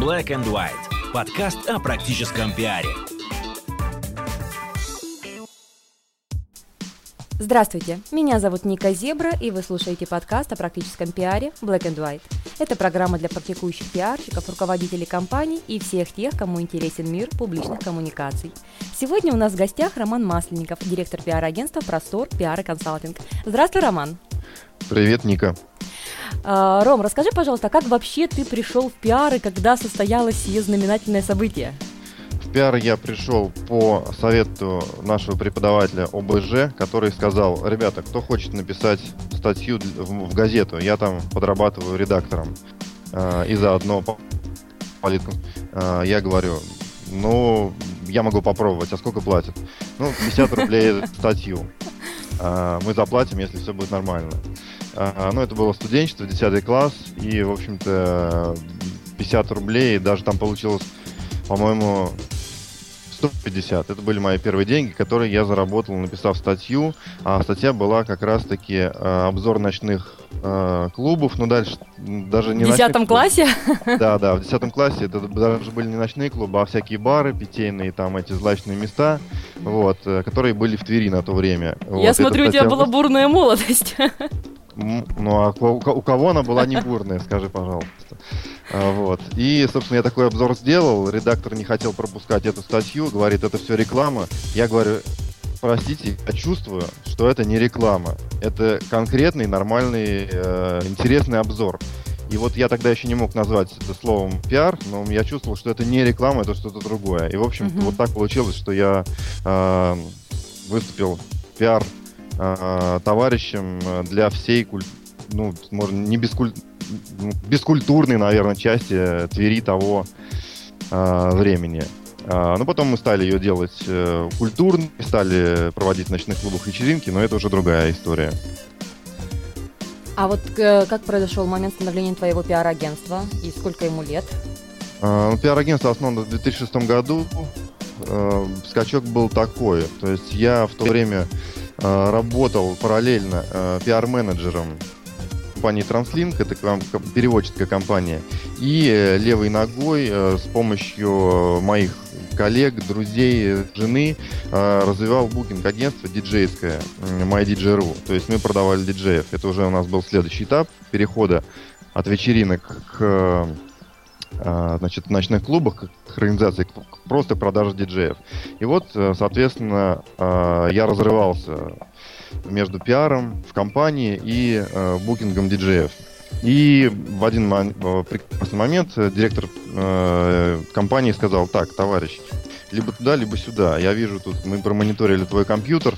Black and White. Подкаст о практическом пиаре. Здравствуйте, меня зовут Ника Зебра, и вы слушаете подкаст о практическом пиаре Black and White. Это программа для практикующих пиарщиков, руководителей компаний и всех тех, кому интересен мир публичных коммуникаций. Сегодня у нас в гостях Роман Масленников, директор пиар-агентства «Простор», пиар и консалтинг. Здравствуй, Роман. Привет, Ника. Ром, расскажи, пожалуйста, как вообще ты пришел в пиар и когда состоялось сие знаменательное событие? В пиар я пришел по совету нашего преподавателя ОБЖ, который сказал: ребята, кто хочет написать статью в газету, я там подрабатываю редактором. И заодно я говорю: ну, я могу попробовать, а сколько платят? Ну, 50 рублей статью. Мы заплатим, если все будет нормально. Ну, это было студенчество, 10 класс, и, в общем-то, 50 рублей, даже там получилось, по-моему, 150. Это были мои первые деньги, которые я заработал, написав статью. А статья была как раз-таки обзор ночных клубов. Ну, дальше даже не в 10 классе? Да, в 10 классе это даже были не ночные клубы, а всякие бары, питейные, там эти злачные места, вот, которые были в Твери на то время. Я смотрю, у тебя была бурная молодость. Ну, а у кого она была не бурная, скажи, пожалуйста. Вот. И, собственно, я такой обзор сделал. Редактор не хотел пропускать эту статью. Говорит, это все реклама. Я говорю, простите, я чувствую, что это не реклама. Это конкретный, нормальный, интересный обзор. И вот я тогда еще не мог назвать это словом пиар, но я чувствовал, что это не реклама, это что-то другое. И, в общем-то, вот так получилось, что я выступил пиар товарищем для всей бескультурной, наверное, части Твери того времени. Но потом мы стали ее делать культурной, стали проводить в ночных клубах вечеринки, но это уже другая история. А вот как произошел момент становления твоего пиар-агентства и сколько ему лет? Пиар-агентство основано в 2006 году. Скачок был такой. То есть я в то время работал параллельно пиар-менеджером компании Translink, это переводческая компания, и левой ногой с помощью моих коллег, друзей, жены развивал букинг-агентство диджейское, MyDJ.ru. То есть мы продавали диджеев. Это уже у нас был следующий этап перехода от вечеринок к в ночных клубах, к организации, к просто продаже диджеев. И вот, соответственно, я разрывался между пиаром в компании и букингом диджеев. И в один прекрасный момент директор компании сказал: так, товарищ, либо туда, либо сюда. Я вижу, тут мы промониторили твой компьютер,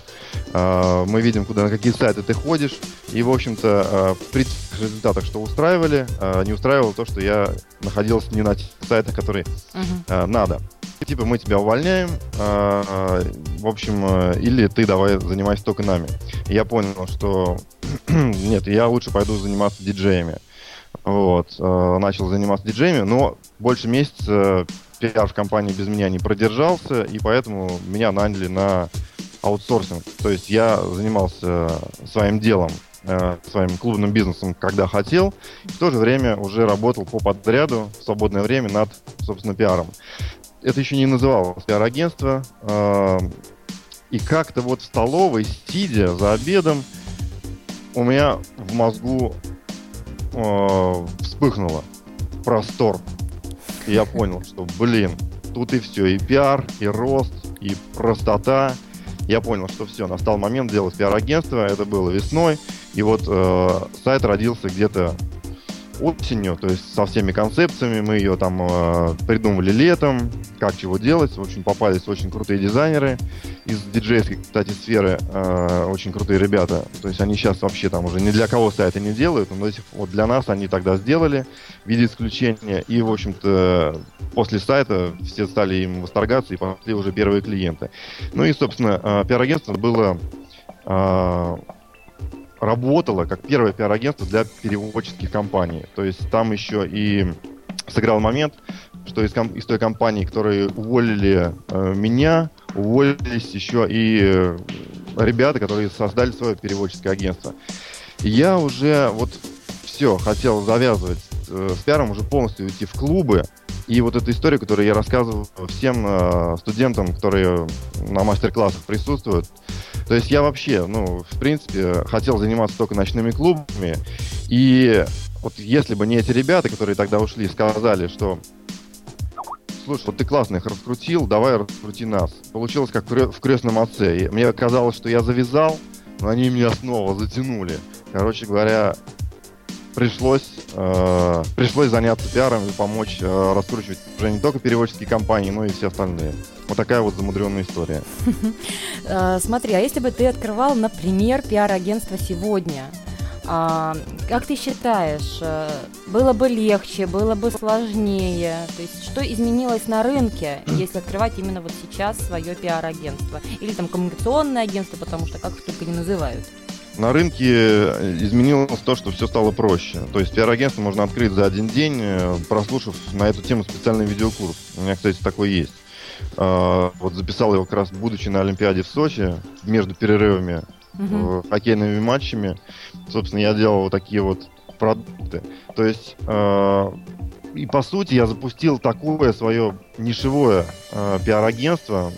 мы видим, куда, на какие сайты ты ходишь. И, в общем-то, при результатах, что устраивали, не устраивало то, что я находился не на сайтах, которые надо. Типа, мы тебя увольняем, в общем, или ты давай занимайся только нами. Я понял, что нет, я лучше пойду заниматься диджеями. Вот, начал заниматься диджеями, но больше месяца пиар в компании без меня не продержался, и поэтому меня наняли на аутсорсинг. То есть я занимался своим делом, своим клубным бизнесом, когда хотел, и в то же время уже работал по подряду в свободное время над, собственно, пиаром. Это еще не называлось пиар-агентство. И как-то вот в столовой, сидя за обедом, у меня в мозгу вспыхнуло: Простор. И я понял, что, тут и все, и пиар, и рост, и простота. Я понял, что все, настал момент делать пиар-агентство. Это было весной. И вот сайт родился где-то осенью, то есть со всеми концепциями. Мы ее там придумали летом, как чего делать. В общем, попались очень крутые дизайнеры из диджейской, кстати, сферы, очень крутые ребята. То есть они сейчас вообще там уже ни для кого сайты не делают, но вот для нас они тогда сделали в виде исключения. И, в общем-то, после сайта все стали им восторгаться, и пошли уже первые клиенты. Ну и, собственно, пиар-агентство было... работала как первое пиар-агентство для переводческих компаний. То есть там еще и сыграл момент, что из той компании, которые уволили меня, уволились еще и ребята, которые создали свое переводческое агентство. И я уже вот все хотел завязывать с пиаром, уже полностью уйти в клубы. И вот эта история, которую я рассказывал всем студентам, которые на мастер-классах присутствуют. То есть я вообще, ну, в принципе, хотел заниматься только ночными клубами. И вот если бы не эти ребята, которые тогда ушли, сказали, что... Слушай, вот ты классно их раскрутил, давай раскрути нас. Получилось как в «Крестном отце». И мне казалось, что я завязал, но они меня снова затянули. Короче говоря, пришлось заняться пиаром и помочь раскручивать уже не только переводческие компании, но и все остальные. Вот такая вот замудренная история. Смотри, а если бы ты открывал, например, пиар-агентство сегодня... Как ты считаешь, было бы легче, было бы сложнее? То есть что изменилось на рынке, если открывать именно вот сейчас свое пиар-агентство? Или там коммуникационное агентство, потому что как их только не называют? На рынке изменилось то, что все стало проще. То есть пиар-агентство можно открыть за один день, прослушав на эту тему специальный видеокурс. У меня, кстати, такой есть. Вот записал его как раз будучи на Олимпиаде в Сочи, между перерывами. Хоккейными матчами. Собственно, я делал вот такие вот продукты. То есть, и по сути, я запустил такое свое нишевое пиар-агентство,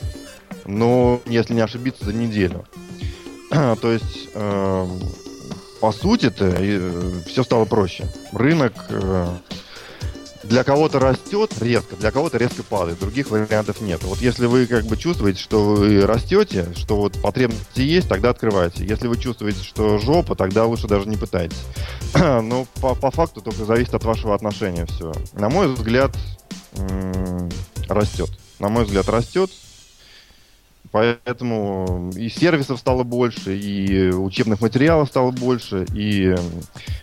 но, если не ошибиться, за неделю. То есть, по сути-то, все стало проще. Рынок для кого-то растет резко, для кого-то резко падает. Других вариантов нет. Вот если вы как бы чувствуете, что вы растете, что вот потребности есть, тогда открывайте. Если вы чувствуете, что жопа, тогда лучше даже не пытайтесь. Но по факту только зависит от вашего отношения все. На мой взгляд, растет. На мой взгляд, растет. Поэтому и сервисов стало больше, и учебных материалов стало больше, и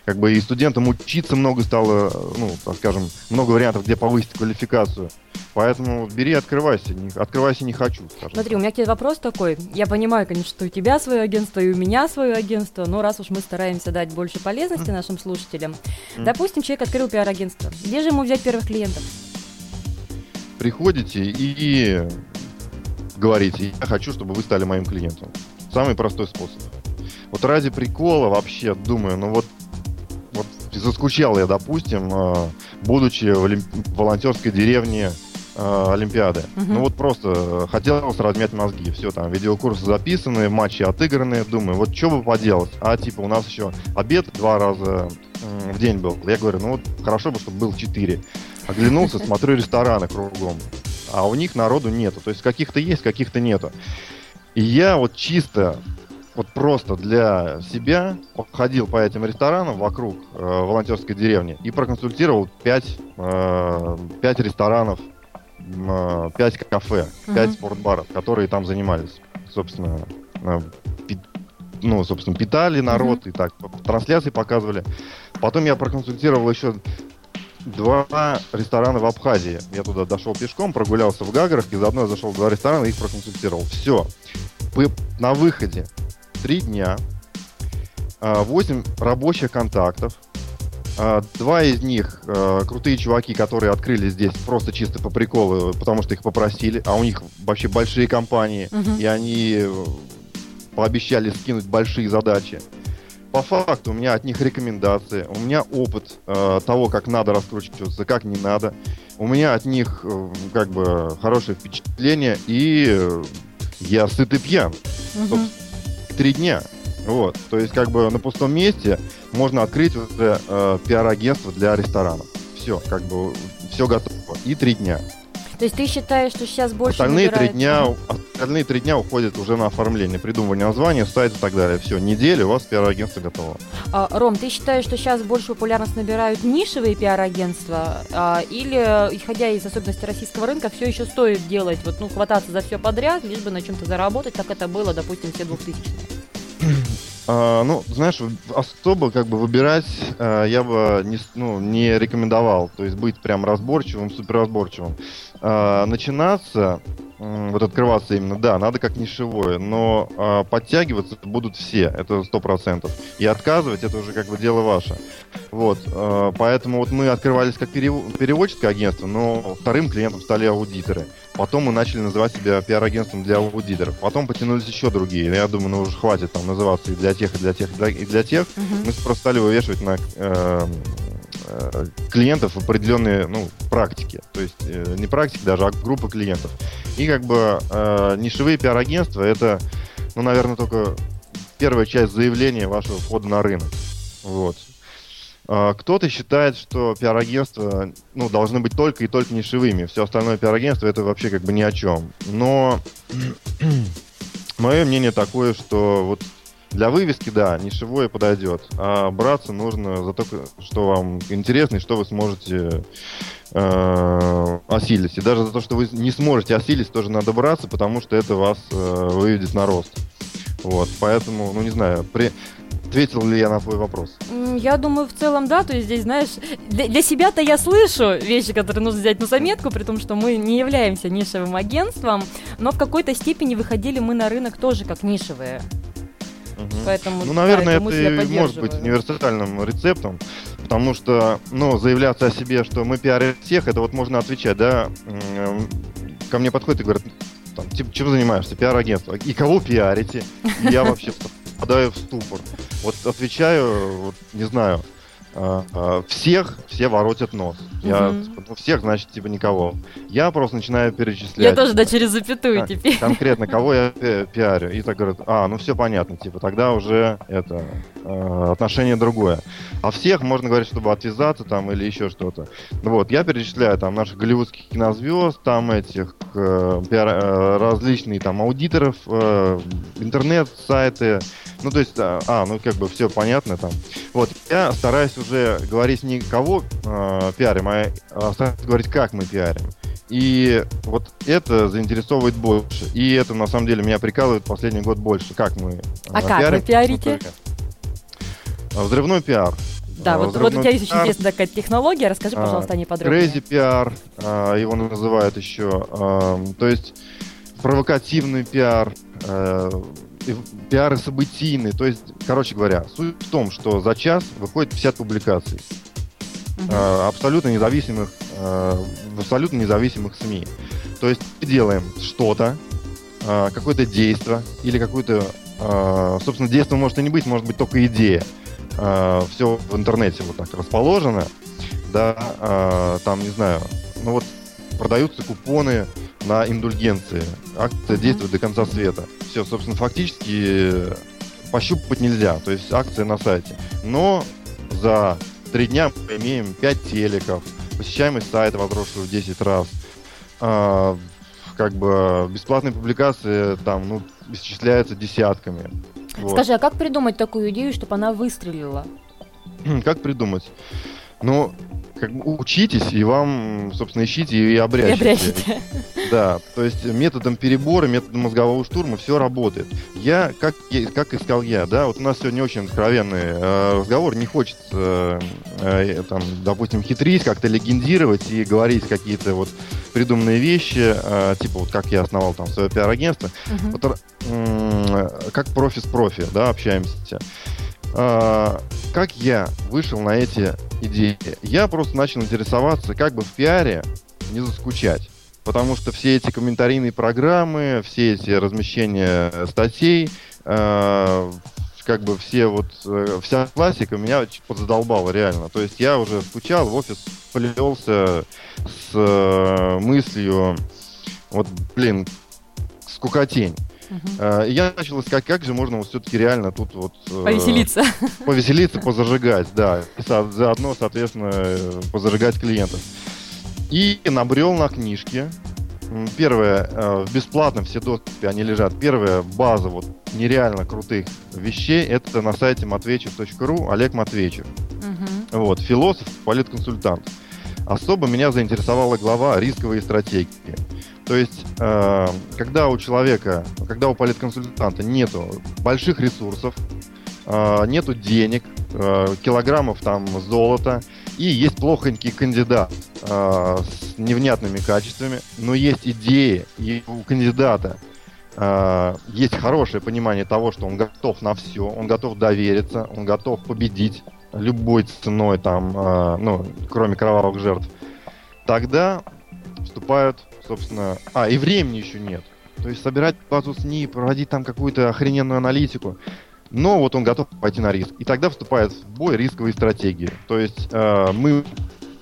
как бы и студентам учиться много стало, ну, так скажем, много вариантов, где повысить квалификацию. Поэтому бери, открывайся не хочу. Смотри, у меня к тебе вопрос такой. Я понимаю, конечно, что у тебя свое агентство и у меня свое агентство, но раз уж мы стараемся дать больше полезности нашим слушателям. Допустим, человек открыл пиар-агентство. Где же ему взять первых клиентов? Приходите и... говорите, я хочу, чтобы вы стали моим клиентом. Самый простой способ. Вот ради прикола вообще думаю, ну вот заскучал я, допустим, будучи в волонтерской деревне Олимпиады. Ну вот просто хотелось размять мозги. Все там, видеокурсы записаны, матчи отыграны. Думаю, вот что бы поделать? А типа у нас еще обед 2 раза в день был. Я говорю, ну вот хорошо бы, чтобы было 4. Оглянулся, смотрю рестораны кругом. А у них народу нету. То есть каких-то есть, каких-то нету. И я вот чисто, вот просто для себя ходил по этим ресторанам вокруг волонтерской деревни и проконсультировал 5 ресторанов, 5 кафе, 5 спортбаров, которые там занимались. Собственно, питали народ и так, трансляции показывали. Потом я проконсультировал еще 2 ресторана в Абхазии. Я туда дошел пешком, прогулялся в Гаграх, и заодно я зашел в 2 ресторана и их проконсультировал. Все. На выходе 3 дня, 8 рабочих контактов, 2 из них крутые чуваки, которые открыли здесь просто чисто по приколу, потому что их попросили, а у них вообще большие компании, и они пообещали скинуть большие задачи. По факту у меня от них рекомендации, у меня опыт того, как надо раскручиваться, как не надо. У меня от них как бы хорошее впечатление, и я сыт и пьян. 3 дня. Вот. То есть как бы на пустом месте можно открыть уже пиар-агентство для ресторанов. Все, как бы все готово. И 3 дня. То есть ты считаешь, что сейчас больше остальные 3 дня уходят уже на оформление, придумывание названия, сайт и так далее. Все, неделю у вас пиар-агентство готово. Ром, ты считаешь, что сейчас больше популярность набирают нишевые пиар-агентства? Или, исходя из особенностей российского рынка, все еще стоит делать, вот, ну, хвататься за все подряд, лишь бы на чем-то заработать, как это было, допустим, все 2000-е? Ну, знаешь, особо как бы выбирать я бы не рекомендовал. То есть быть прям разборчивым, суперразборчивым. Начинаться, вот открываться именно, да, надо как нишевое. Но подтягиваться будут все, это 100%. И отказывать, это уже как бы дело ваше. Вот, поэтому вот мы открывались как переводческое агентство, но вторым клиентом стали аудиторы. Потом мы начали называть себя пиар-агентством для аудиторов. Потом потянулись еще другие. Я думаю, ну уже хватит там называться и для тех, и для тех, и для тех. Мы просто стали вывешивать на клиентов определенные, ну, практики. То есть не практики даже, а группа клиентов. И как бы нишевые пиар-агентства — это, ну, наверное, только первая часть заявления вашего входа на рынок. Вот. Кто-то считает, что пиар-агентства, ну, должны быть только и только нишевыми. Все остальное пиар-агентство — это вообще как бы ни о чем. Но мое мнение такое, что вот для вывески, да, нишевое подойдет, а браться нужно за то, что вам интересно и что вы сможете осилить. И даже за то, что вы не сможете осилить, тоже надо браться, потому что это вас выведет на рост. Вот, поэтому, ну, не знаю, ответил ли я на твой вопрос? Я думаю, в целом, да, то есть здесь, знаешь, для себя-то я слышу вещи, которые нужно взять на заметку, при том, что мы не являемся нишевым агентством, но в какой-то степени выходили мы на рынок тоже как нишевые. Поэтому, ну, наверное, да, это может быть универсальным рецептом, потому что, ну, заявляться о себе, что мы пиарим всех, это вот можно отвечать, да, ко мне подходят и говорят, там, типа, чем занимаешься, пиар-агентство, и кого пиарите, и я вообще впадаю в ступор. Вот отвечаю, вот, не знаю, всех, все воротят нос. Я, типа, всех, значит, типа, никого. Я просто начинаю перечислять. Я тоже, да, через запятую теперь. Конкретно, кого я пиарю. И так говорят, ну все понятно, типа, тогда уже это отношение другое. А всех можно говорить, чтобы отвязаться там или еще что-то. Вот, я перечисляю там наших голливудских кинозвезд, там этих различные там аудиторов, интернет-сайты. Ну, то есть, ну, как бы все понятно там. Вот, я стараюсь уже говорить не кого пиарим, а стараюсь говорить, как мы пиарим. И вот это заинтересовывает больше. И это, на самом деле, меня прикалывает последний год больше. Как мы пиарим. Как вы пиарите? Взрывной пиар. Да, вот у тебя есть очень интересная такая технология. Расскажи, пожалуйста, о ней подробнее. Crazy пиар, его называют еще. То есть, провокативный пиар, пиары событийные. То есть, короче говоря, суть в том, что за час выходит 50 публикаций абсолютно независимых СМИ. То есть мы делаем что-то, какое-то действие или какое-то... Собственно, действие может и не быть, может быть только идея. Все в интернете вот так расположено. Да, там, не знаю, ну вот продаются купоны на индульгенции. Акция действует до конца света. Все, собственно, фактически пощупать нельзя. То есть акция на сайте. Но за 3 дня мы имеем 5 телеков. Посещаемость сайта возросшую в 10 раз. Как бы бесплатные публикации там, ну, исчисляются десятками. Вот. Скажи, а как придумать такую идею, чтобы она выстрелила? Как придумать? Ну, как бы учитесь, и вам, собственно, ищите и обрящите. Да, то есть методом перебора, методом мозгового штурма все работает. Я, как искал я, да, вот у нас сегодня очень откровенный разговор, не хочется, там, допустим, хитрить, как-то легендировать и говорить какие-то вот придуманные вещи, типа вот как я основал там свое пиар-агентство, вот, как профи с профи, да, общаемся. Как я вышел на эти идеи? Я просто начал интересоваться, как бы в пиаре не заскучать. Потому что все эти комментарийные программы, все эти размещения статей, как бы все вот, вся классика меня подзадолбала реально. То есть я уже скучал, в офис плелся с мыслью, вот, блин, скукотень. Я начал искать, как же можно вот все-таки реально тут вот... Повеселиться. Позажигать, да. И заодно, соответственно, позажигать клиентов. И набрел на книжки. Первое, в бесплатном все доступе они лежат. Первая база вот нереально крутых вещей — это на сайте matveychev.ru, Олег Матвейчев. Вот, философ, политконсультант. Особо меня заинтересовала глава «Рисковые стратегии». То есть, когда у политконсультанта нету больших ресурсов, нету денег, килограммов там золота, и есть плохонький кандидат с невнятными качествами, но есть идеи, и у кандидата есть хорошее понимание того, что он готов на все, он готов довериться, он готов победить любой ценой, там, ну, кроме кровавых жертв, тогда вступают... Собственно, и времени еще нет. То есть собирать базу СМИ, проводить там какую-то охрененную аналитику. но вот он готов пойти на риск. И тогда вступает в бой рисковые стратегии. То есть мы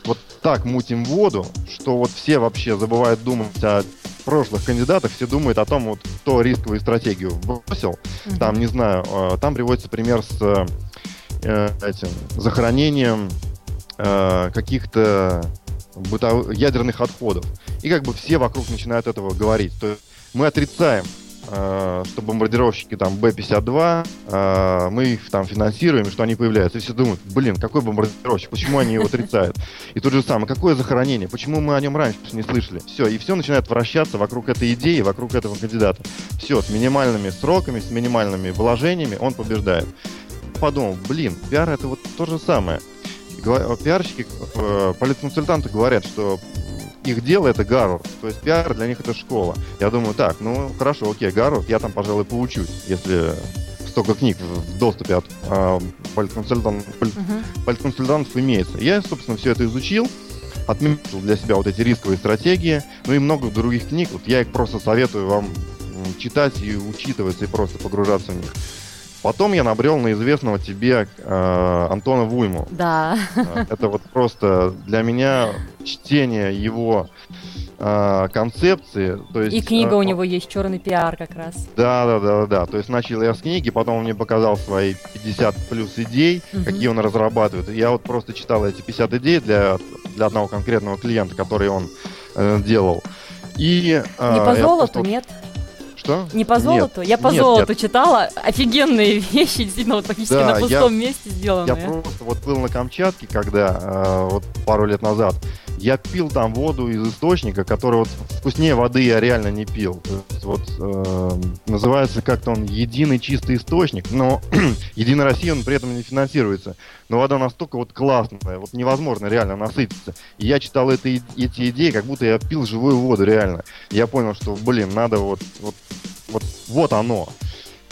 вот так мутим воду, что вот все вообще забывают думать о прошлых кандидатах, все думают о том, вот, кто рисковую стратегию бросил. Mm-hmm. Там, не знаю, там приводится пример с этим захоронением каких-то ядерных отходов. И как бы все вокруг начинают этого говорить. То есть мы отрицаем, что бомбардировщики там Б-52, мы их там финансируем, что они появляются. И все думают, блин, какой бомбардировщик, почему они его отрицают? И тут же самое, какое захоронение, почему мы о нем раньше не слышали? Все, и все начинает вращаться вокруг этой идеи, вокруг этого кандидата. Все, с минимальными сроками, с минимальными вложениями он побеждает. Подумал, блин, пиар — это вот то же самое. Пиарщики, политконсультанты говорят, что их дело — это Гарвард, то есть пиар для них — это школа. Я думаю, так, ну хорошо, окей, Гарвард, я там, пожалуй, поучусь, если столько книг в доступе от политконсультантов имеется. Я, собственно, все это изучил, отметил для себя вот эти рисковые стратегии, ну и много других книг, вот я их просто советую вам читать и учитываться, и просто погружаться в них. Потом я набрел на известного тебе Антона Вуйму. Да. Это вот просто для меня чтение его концепции. То есть, и книга у него есть, «Черный пиар» как раз. Да. То есть начал я с книги, потом он мне показал свои 50 плюс идей, какие он разрабатывает. Я вот просто читал эти 50 идей для одного конкретного клиента, который он делал. И, не по золоту, нет? Что? Не по золоту? Нет, я по золоту читала. Офигенные вещи, действительно, вот практически на пустом месте сделанные. Я просто вот был на Камчатке, когда, вот пару лет назад, я пил там воду из источника, который вот вкуснее воды я реально не пил. То есть, вот называется как-то он «Единый чистый источник», но «Единая Россия» он при этом не финансируется. Но вода настолько вот классная, вот невозможно реально насытиться. И я читал эти идеи, как будто я пил живую воду реально. Я понял, что, блин, надо вот оно.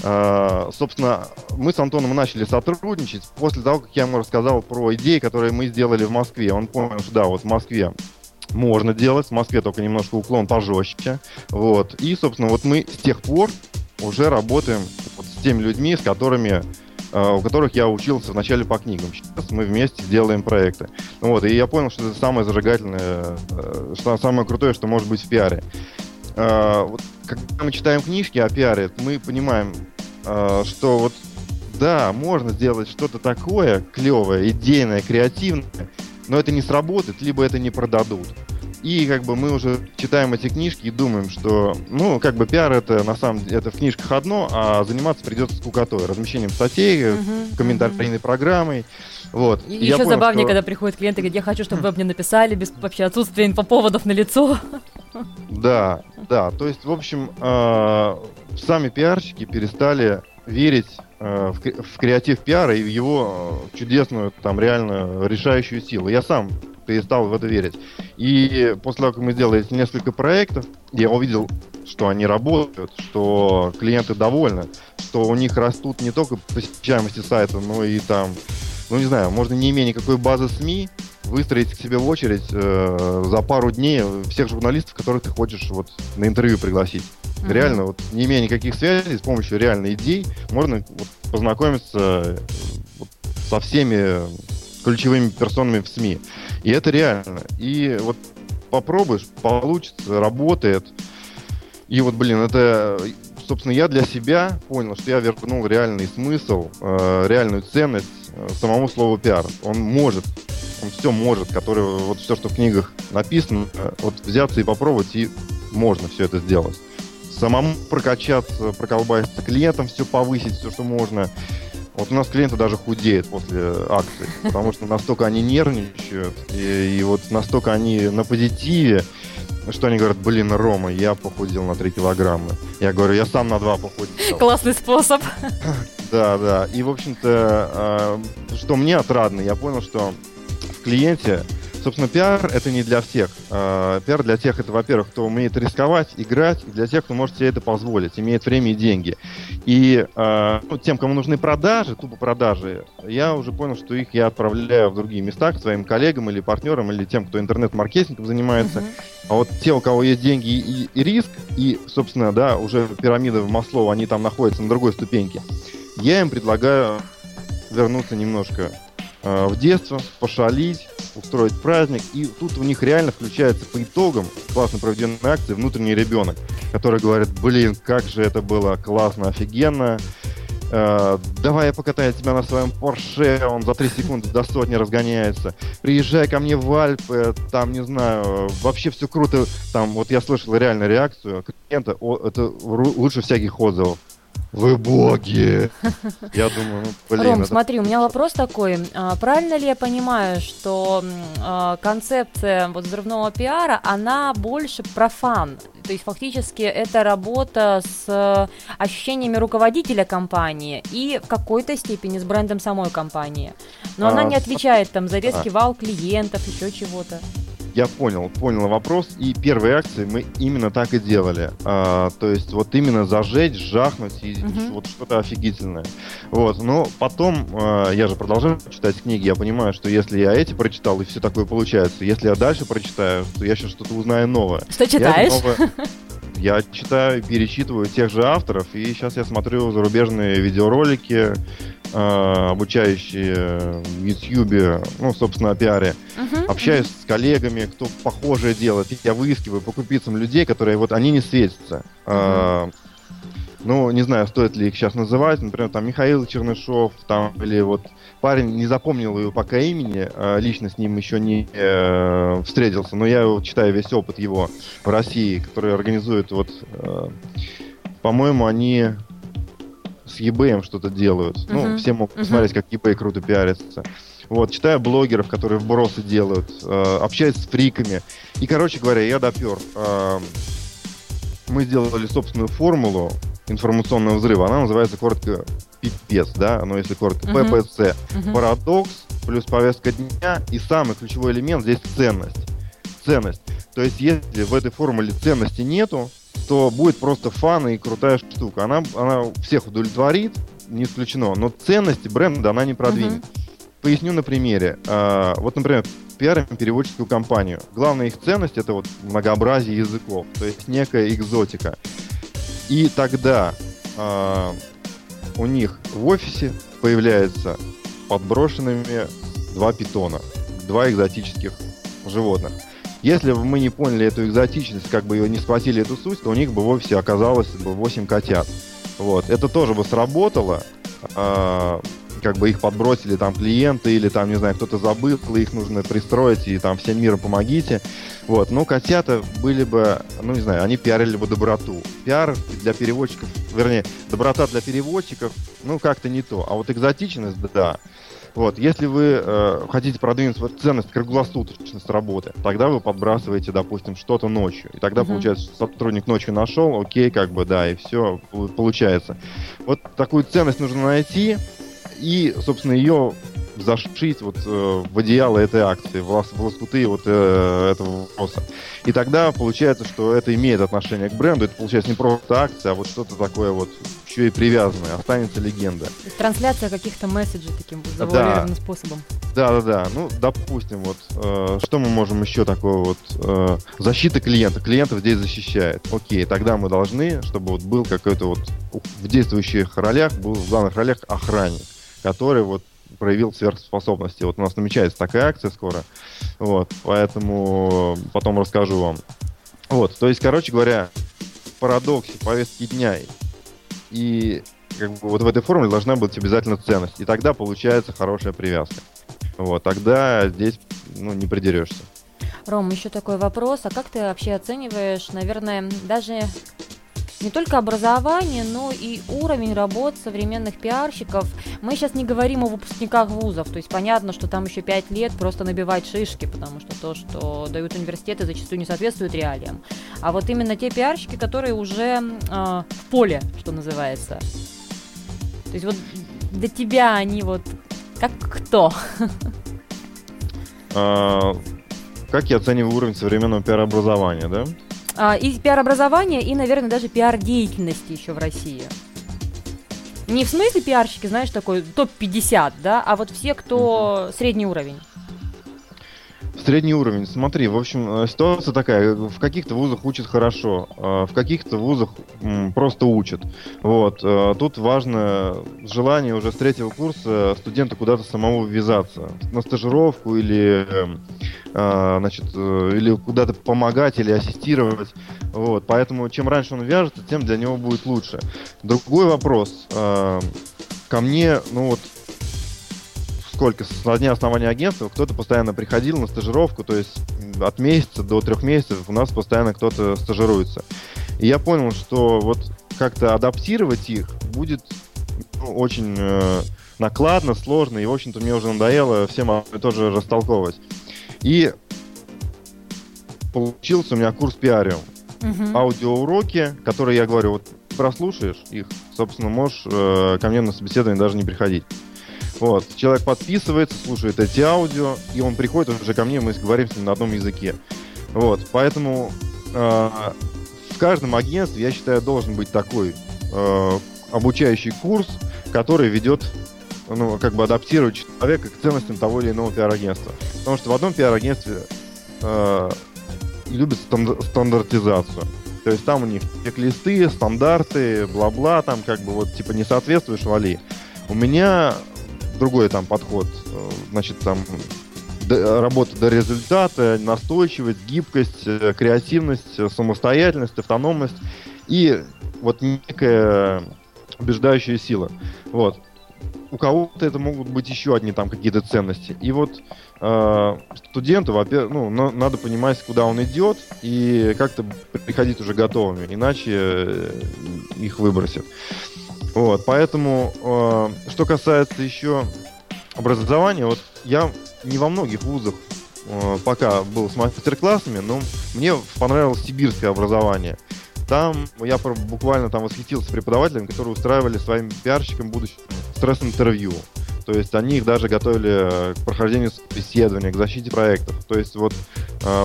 Собственно, мы с Антоном начали сотрудничать после того, как я ему рассказал про идеи, которые мы сделали в Москве. Он понял, что да, вот в Москве можно делать, в Москве только немножко уклон пожестче. Вот. И, собственно, вот мы с тех пор уже работаем вот с теми людьми, у которых я учился вначале по книгам. Сейчас мы вместе делаем проекты. Вот. И я понял, что это самое зажигательное, что самое крутое, что может быть в пиаре. Вот, когда мы читаем книжки о пиаре, мы понимаем, что вот да, можно сделать что-то такое клевое, идейное, креативное, но это не сработает, либо это не продадут. И как бы мы уже читаем эти книжки и думаем, что ну как бы пиар — это на самом деле это в книжках одно, а заниматься придется скукотой, размещением статей, комментарийной программой. Вот. И еще понял, забавнее, что... когда приходят клиенты и говорят, я хочу, чтобы вы мне написали, без вообще отсутствия инфоповодов на лицо. Да, то есть, в общем, сами пиарщики перестали верить в креатив пиара и в его чудесную, там, реально решающую силу. Я сам перестал в это верить. И после того, как мы сделали несколько проектов, я увидел, что они работают, что клиенты довольны, что у них растут не только посещаемости сайта, но и там... Ну, не знаю, можно, не имея никакой базы СМИ, выстроить к себе в очередь за пару дней всех журналистов, которых ты хочешь вот на интервью пригласить. Реально, вот, не имея никаких связей, с помощью реальной идей можно вот, познакомиться вот, со всеми ключевыми персонами в СМИ. И это реально. И вот попробуешь, получится, работает. И вот, блин, это... Собственно, я для себя понял, что я вернул реальный смысл, реальную ценность самому слову пиар. Он все может, вот все, что в книгах написано, вот взяться и попробовать, и можно все это сделать. Самому прокачаться, проколбаситься, клиентам все повысить, все, что можно. Вот у нас клиенты даже худеют после акции, потому что настолько они нервничают, и вот настолько они на позитиве, что они говорят, блин, Рома, я похудел на 3 килограмма. Я говорю, я сам на 2 похудел. Классный способ. Да. И, в общем-то, что мне отрадно, я понял, что в клиенте, собственно, пиар — это не для всех. Пиар для тех — это, во-первых, кто умеет рисковать, играть, и для тех, кто может себе это позволить, имеет время и деньги. И тем, кому нужны продажи, тупо продажи, я уже понял, что их я отправляю в другие места, к своим коллегам или партнерам, или тем, кто интернет-маркетингом занимается. А вот те, у кого есть деньги и риск, и, собственно, да, уже пирамида Маслоу, они там находятся на другой ступеньке. я им предлагаю вернуться немножко в детство, пошалить, устроить праздник. И тут у них реально включается по итогам классно проведенной акции внутренний ребенок, который говорит: блин, как же это было классно, офигенно. Давай я покатаю тебя на своем Порше, он за 3 секунды до 100 разгоняется. Приезжай ко мне в Альпы, там, не знаю, вообще все круто. Там, вот я слышал реально реакцию клиента, это лучше всяких отзывов. Вы боги! Я думаю, Ром, смотри, у меня вопрос такой. Правильно ли я понимаю, что концепция вот взрывного пиара, она больше про фан? То есть фактически это работа с ощущениями руководителя компании и в какой-то степени с брендом самой компании. Но она не отвечает там за резкий вал клиентов, еще чего-то. Я понял вопрос, и первые акции мы именно так и делали. То есть вот именно зажечь, жахнуть и вот что-то офигительное. Вот, но потом, я же продолжаю читать книги, я понимаю, что если я эти прочитал, и все такое получается, если я дальше прочитаю, то я сейчас что-то узнаю новое. Что читаешь? Я читаю, перечитываю тех же авторов, и сейчас я смотрю зарубежные видеоролики, обучающие в Ютьюбе, ну, собственно, о пиаре. Общаюсь с коллегами, кто похожее делает. Я выискиваю по крупицам людей, которые вот они не светятся. Ну, не знаю, стоит ли их сейчас называть. Например, там Михаил Чернышев, там, или вот парень, не запомнил его пока имени, лично с ним еще не встретился, но я читаю весь опыт его в России, который организует вот, по-моему, они с eBay что-то делают. Ну, все могут посмотреть, как eBay круто пиарится. Вот, читаю блогеров, которые вбросы делают, общаюсь с фриками. И, короче говоря, я допер. Мы сделали собственную формулу информационного взрыва. Она называется коротко PPC, да, но если коротко PPC. Парадокс плюс повестка дня. И самый ключевой элемент здесь ценность. Ценность. То есть, если в этой формуле ценности нету, то будет просто фан и крутая штука. Она всех удовлетворит, не исключено, но ценности бренда она не продвинет. Поясню на примере. Вот, например, пиарим переводческую компанию. Главная их ценность — это вот многообразие языков, то есть некая экзотика. И тогда у них в офисе появляются подброшенными 2 питона, 2 экзотических животных. Если бы мы не поняли эту экзотичность, как бы ее не схватили, эту суть, то у них бы в офисе оказалось бы 8 котят. Вот. Это тоже бы сработало, как бы их подбросили там клиенты или там, не знаю, кто-то забыл, их нужно пристроить и там всем миром помогите. Вот. Но котята были бы, ну не знаю, они пиарили бы доброту. Пиар для переводчиков, вернее, доброта для переводчиков, ну как-то не то. А вот экзотичность, да. Вот, если вы хотите продвинуть свою ценность, круглосуточность работы, тогда вы подбрасываете, допустим, что-то ночью. И тогда получается, что сотрудник ночью нашел, окей, как бы, да, и все получается. Вот такую ценность нужно найти и, собственно, ее зашить вот в одеяло этой акции, в лоскуты вот этого вопроса. И тогда получается, что это имеет отношение к бренду, это получается не просто акция, а вот что-то такое вот, еще и привязанное, останется легенда. Трансляция каких-то месседжей таким завуалированным способом. Да. Ну, допустим, вот что мы можем еще такое вот... защита клиента. Клиентов здесь защищает. Окей, тогда мы должны, чтобы вот был какой-то вот в действующих ролях, был в главных ролях охранник, который вот проявил сверхспособности. Вот у нас намечается такая акция скоро, вот, поэтому потом расскажу вам. Вот, то есть, короче говоря, в парадоксе повестки дня и как бы, вот в этой формуле должна быть обязательно ценность, и тогда получается хорошая привязка. Вот, тогда здесь ну, не придерешься. Ром, еще такой вопрос, а как ты вообще оцениваешь, наверное, даже... не только образование, но и уровень работ современных пиарщиков. Мы сейчас не говорим о выпускниках вузов, то есть понятно, что там еще 5 лет просто набивать шишки, потому что то, что дают университеты, зачастую не соответствует реалиям. А вот именно те пиарщики, которые уже в поле, что называется. То есть вот до тебя они вот как кто? Как я оцениваю уровень современного пиар-образования, да? И пиар-образования, и, наверное, даже пиар-деятельности еще в России. Не в смысле пиарщики, знаешь, такой топ-50, да, а вот все, кто средний уровень. Средний уровень. Смотри, в общем, ситуация такая. В каких-то вузах учат хорошо, в каких-то вузах просто учат. Вот. Тут важно желание уже с третьего курса студента куда-то самому ввязаться. На стажировку или, значит, или куда-то помогать, или ассистировать. Вот. Поэтому чем раньше он вяжется, тем для него будет лучше. Другой вопрос. Ко мне, ну вот, сколько со дня основания агентства кто-то постоянно приходил на стажировку, то есть от месяца до 3 месяцев у нас постоянно кто-то стажируется. И я понял, что вот как-то адаптировать их будет очень накладно, сложно, и, в общем-то, мне уже надоело всем тоже растолковывать. И получился у меня курс пиариум. Mm-hmm. Аудиоуроки, которые, я говорю, вот прослушаешь их, собственно, можешь ко мне на собеседование даже не приходить. Вот. Человек подписывается, слушает эти аудио, и он приходит уже ко мне, мы говорим с ним на одном языке. Вот. Поэтому в каждом агентстве, я считаю, должен быть такой обучающий курс, который ведет, ну, как бы адаптирует человека к ценностям того или иного пиар-агентства. Потому что в одном пиар-агентстве любят стандартизацию. То есть там у них чек-листы, стандарты, бла-бла, там как бы вот типа не соответствуешь, вали. У меня другой там подход, значит, там работа до результата, настойчивость, гибкость, креативность, самостоятельность, автономность и вот некая убеждающая сила. Вот. У кого-то это могут быть еще одни там какие-то ценности. И вот студенту, во-первых, ну, надо понимать, куда он идет, и как-то приходить уже готовыми, иначе их выбросят. Вот, поэтому, что касается еще образования, вот я не во многих вузах пока был с мастер-классами, но мне понравилось сибирское образование. Там я буквально там восхитился преподавателями, которые устраивали своим пиарщикам будущее стресс-интервью. То есть они их даже готовили к прохождению собеседования, к защите проектов. То есть вот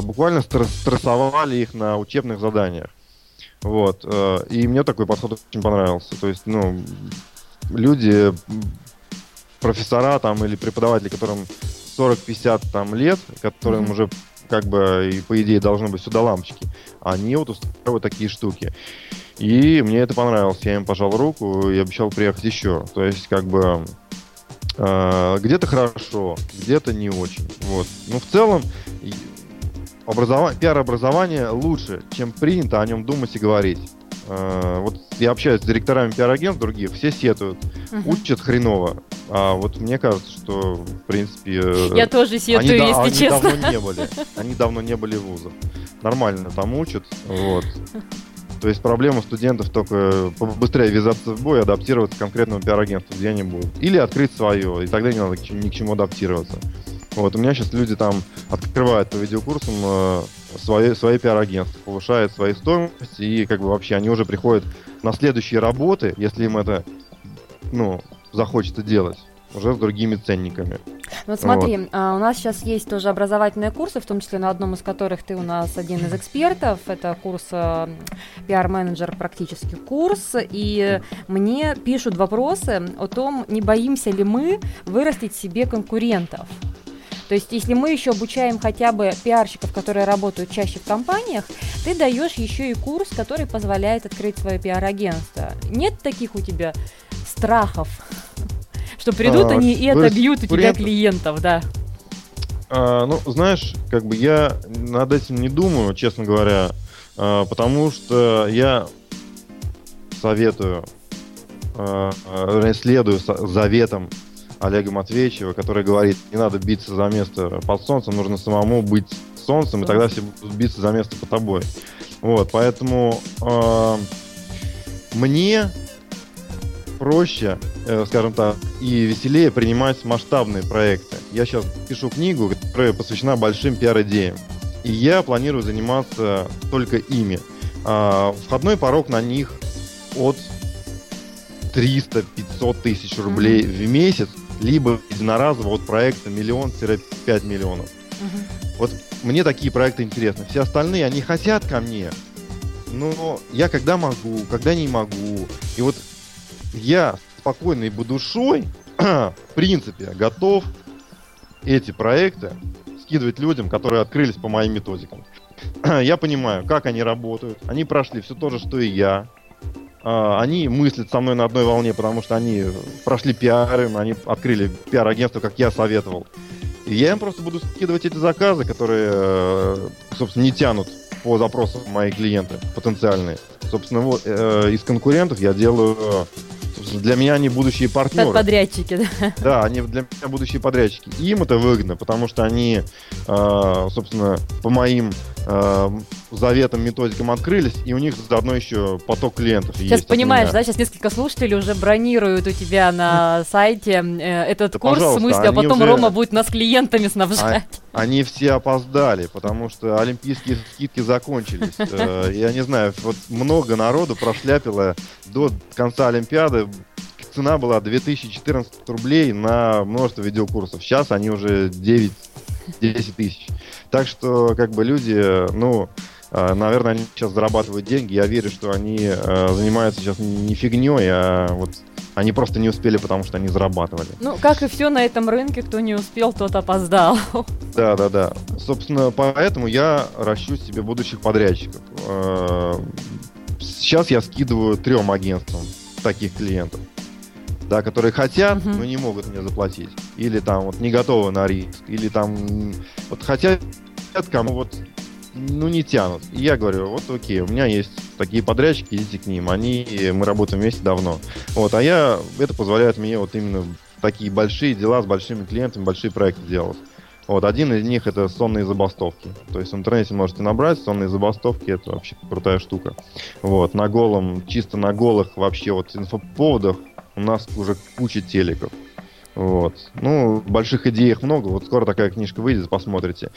буквально стрессовали их на учебных заданиях. Вот, и мне такой подход очень понравился. То есть, ну, люди, профессора там или преподаватели, которым 40-50 там лет, которым уже как бы и по идее должны быть сюда лампочки, они вот устраивают такие штуки. И мне это понравилось. Я им пожал руку и обещал приехать еще. То есть, как бы, где-то хорошо, где-то не очень. Вот. Но в целом пиар-образование лучше, чем принято о нем думать и говорить. Вот я общаюсь с директорами пиар-агентств других, все сетуют, учат хреново. А вот мне кажется, что, в принципе... Я тоже сетую, если честно. Они давно не были в вузах. Нормально там учат. Вот. То есть проблема студентов только побыстрее ввязаться в бой, адаптироваться к конкретному пиар-агентству, где они будут. Или открыть свое, и тогда не надо ни к чему адаптироваться. Вот, у меня сейчас люди там открывают по видеокурсам свои пиар-агентства, повышают свои стоимости, и как бы вообще они уже приходят на следующие работы, если им это, ну, захочется делать, уже с другими ценниками. Вот смотри, вот. У нас сейчас есть тоже образовательные курсы, в том числе на одном из которых ты у нас один из экспертов. Это курс пиар-менеджер, практический курс. И мне пишут вопросы о том, не боимся ли мы вырастить себе конкурентов. То есть, если мы еще обучаем хотя бы пиарщиков, которые работают чаще в компаниях, ты даешь еще и курс, который позволяет открыть свое пиар-агентство. Нет таких у тебя страхов, что придут они и отобьют у тебя клиентов, да? Ну, знаешь, как бы я над этим не думаю, честно говоря, потому что я советую, следую заветам Олега Матвейчева, который говорит, не надо биться за место под солнцем, нужно самому быть солнцем, и тогда все будут биться за место под тобой. Вот, поэтому мне проще, скажем так, и веселее принимать масштабные проекты. Я сейчас пишу книгу, которая посвящена большим пиар-идеям, и я планирую заниматься только ими. Входной порог на них от 300-500 тысяч рублей в месяц, либо единоразово от проекта 1-5 миллионов. Вот мне такие проекты интересны. Все остальные, они хотят ко мне, но я когда могу, когда не могу. И вот я спокойной душой, в принципе, готов эти проекты скидывать людям, которые открылись по моим методикам. Я понимаю, как они работают. Они прошли все то же, что и я. Они мыслят со мной на одной волне, потому что они прошли пиары, они открыли пиар-агентство, как я советовал. И я им просто буду скидывать эти заказы, которые, собственно, не тянут по запросам мои клиенты потенциальные. Собственно, вот из конкурентов я делаю... Для меня они будущие партнеры. Как подрядчики, да? Да, они для меня будущие подрядчики. И им это выгодно, потому что они, собственно, по моим заветам, методикам открылись, и у них заодно еще поток клиентов сейчас есть. Сейчас понимаешь, да? Сейчас несколько слушателей уже бронируют у тебя на сайте этот курс, в смысле, а потом уже... Рома будет нас клиентами снабжать. Они все опоздали, потому что олимпийские скидки закончились. Я не знаю, вот много народу прошляпило до конца Олимпиады. Цена была 2014 рублей на множество видеокурсов. Сейчас они уже 9-10 тысяч. Так что, как бы, люди, ну, наверное, они сейчас зарабатывают деньги. Я верю, что они занимаются сейчас не фигней, а вот они просто не успели, потому что они зарабатывали. Ну, как и все на этом рынке, кто не успел, тот опоздал. Да. Собственно, поэтому я ращу себе будущих подрядчиков. Сейчас я скидываю 3 агентствам таких клиентов. Да, которые хотят, но не могут мне заплатить. Или там вот не готовы на риск. Или там вот хотят, кому вот ну не тянут. И я говорю, вот окей, у меня есть такие подрядчики, идите к ним. Мы работаем вместе давно. Вот, а это позволяет мне вот именно такие большие дела с большими клиентами, большие проекты делать. Вот, один из них — это сонные забастовки. То есть в интернете можете набрать сонные забастовки, это вообще крутая штука. Вот, чисто на голых вообще вот инфоповодах у нас уже куча телеков. Вот. Ну, больших идей их много. Вот скоро такая книжка выйдет, посмотрите.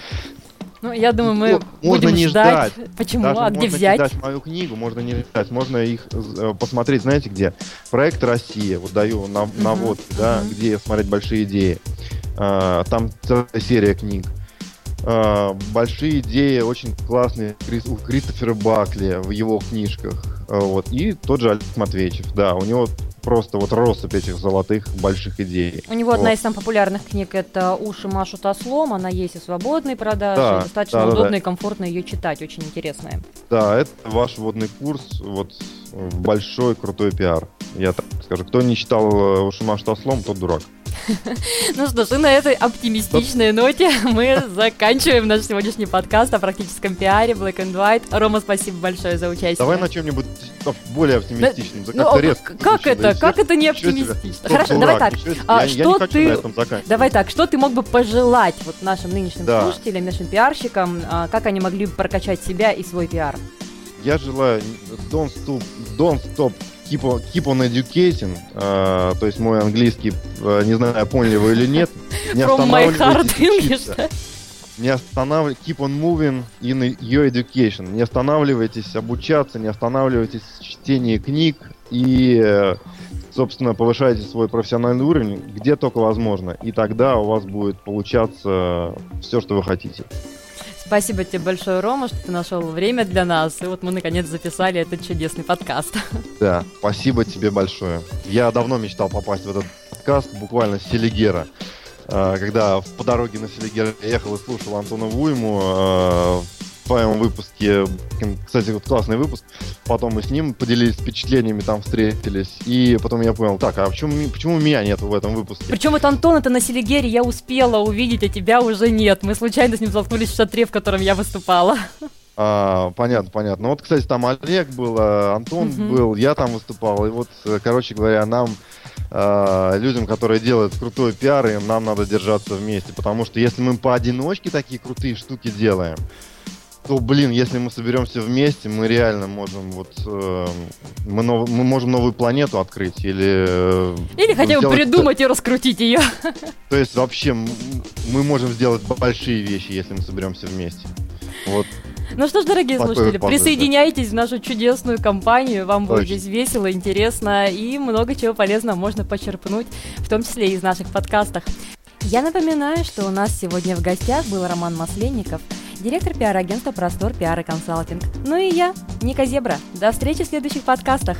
Ну, я думаю, мы можно будем ждать. Почему? Даже а где взять? Можно не ждать мою книгу, можно не ждать. Можно их посмотреть, знаете где? Проект «Россия». Вот даю навод, да, где смотреть большие идеи. Там целая серия книг. Большие идеи очень классные у Кристофера Бакли в его книжках. Вот. И тот же Олег Матвейчев. Да, у него... Просто вот россыпь этих золотых больших идей. У него одна из самых популярных книг — это «Уши машут ослом». Она есть и в свободной продаже. Да, достаточно удобно и комфортно ее читать. Очень интересная. Да, это ваш вводный курс вот в большой крутой пиар. Я так скажу. Кто не читал «Уши машут ослом», тот дурак. Ну что ж, и на этой оптимистичной ноте мы заканчиваем наш сегодняшний подкаст о практическом пиаре Black and White. Рома, спасибо большое за участие. Давай на чем-нибудь более оптимистичном. Как это не оптимистично? Хорошо, давай так. Давай так, что ты мог бы пожелать вот нашим нынешним слушателям, нашим пиарщикам, как они могли бы прокачать себя и свой пиар? Я желаю don't stop. Keep on educating, то есть мой английский, не знаю, поняли вы или нет. Не останавливайтесь. Не останавливайтесь. Keep on moving in your education. Не останавливайтесь обучаться, не останавливайтесь в чтении книг и, собственно, повышайте свой профессиональный уровень, где только возможно. И тогда у вас будет получаться все, что вы хотите. Спасибо тебе большое, Рома, что ты нашел время для нас. И вот мы наконец записали этот чудесный подкаст. Да, спасибо тебе большое. Я давно мечтал попасть в этот подкаст, буквально с Селигера. Когда по дороге на Селигер ехал и слушал Антона Вуйму в твоем выпуске. Кстати, вот классный выпуск. Потом мы с ним поделились впечатлениями, там встретились. И потом я понял, а почему меня нет в этом выпуске? Причем это Антон, это на Селигере я успела увидеть, а тебя уже нет. Мы случайно с ним столкнулись в шатре, в котором я выступала. Понятно. Вот, кстати, там Олег был, Антон был, я там выступал. И вот, короче говоря, людям, которые делают крутой пиар, им нам надо держаться вместе. Потому что если мы поодиночке такие крутые штуки делаем, то, если мы соберемся вместе, мы реально можем мы можем новую планету открыть или хотя бы придумать и раскрутить ее. То есть вообще мы можем сделать большие вещи, если мы соберемся вместе. Вот. Ну что ж, дорогие слушатели, присоединяйтесь в нашу чудесную компанию, вам будет здесь весело, интересно и много чего полезного можно почерпнуть, в том числе и из наших подкастов. Я напоминаю, что у нас сегодня в гостях был Роман Масленников, директор пиар-агентства «Простор» пиар и консалтинг. Ну и я, Ника Зебра. До встречи в следующих подкастах.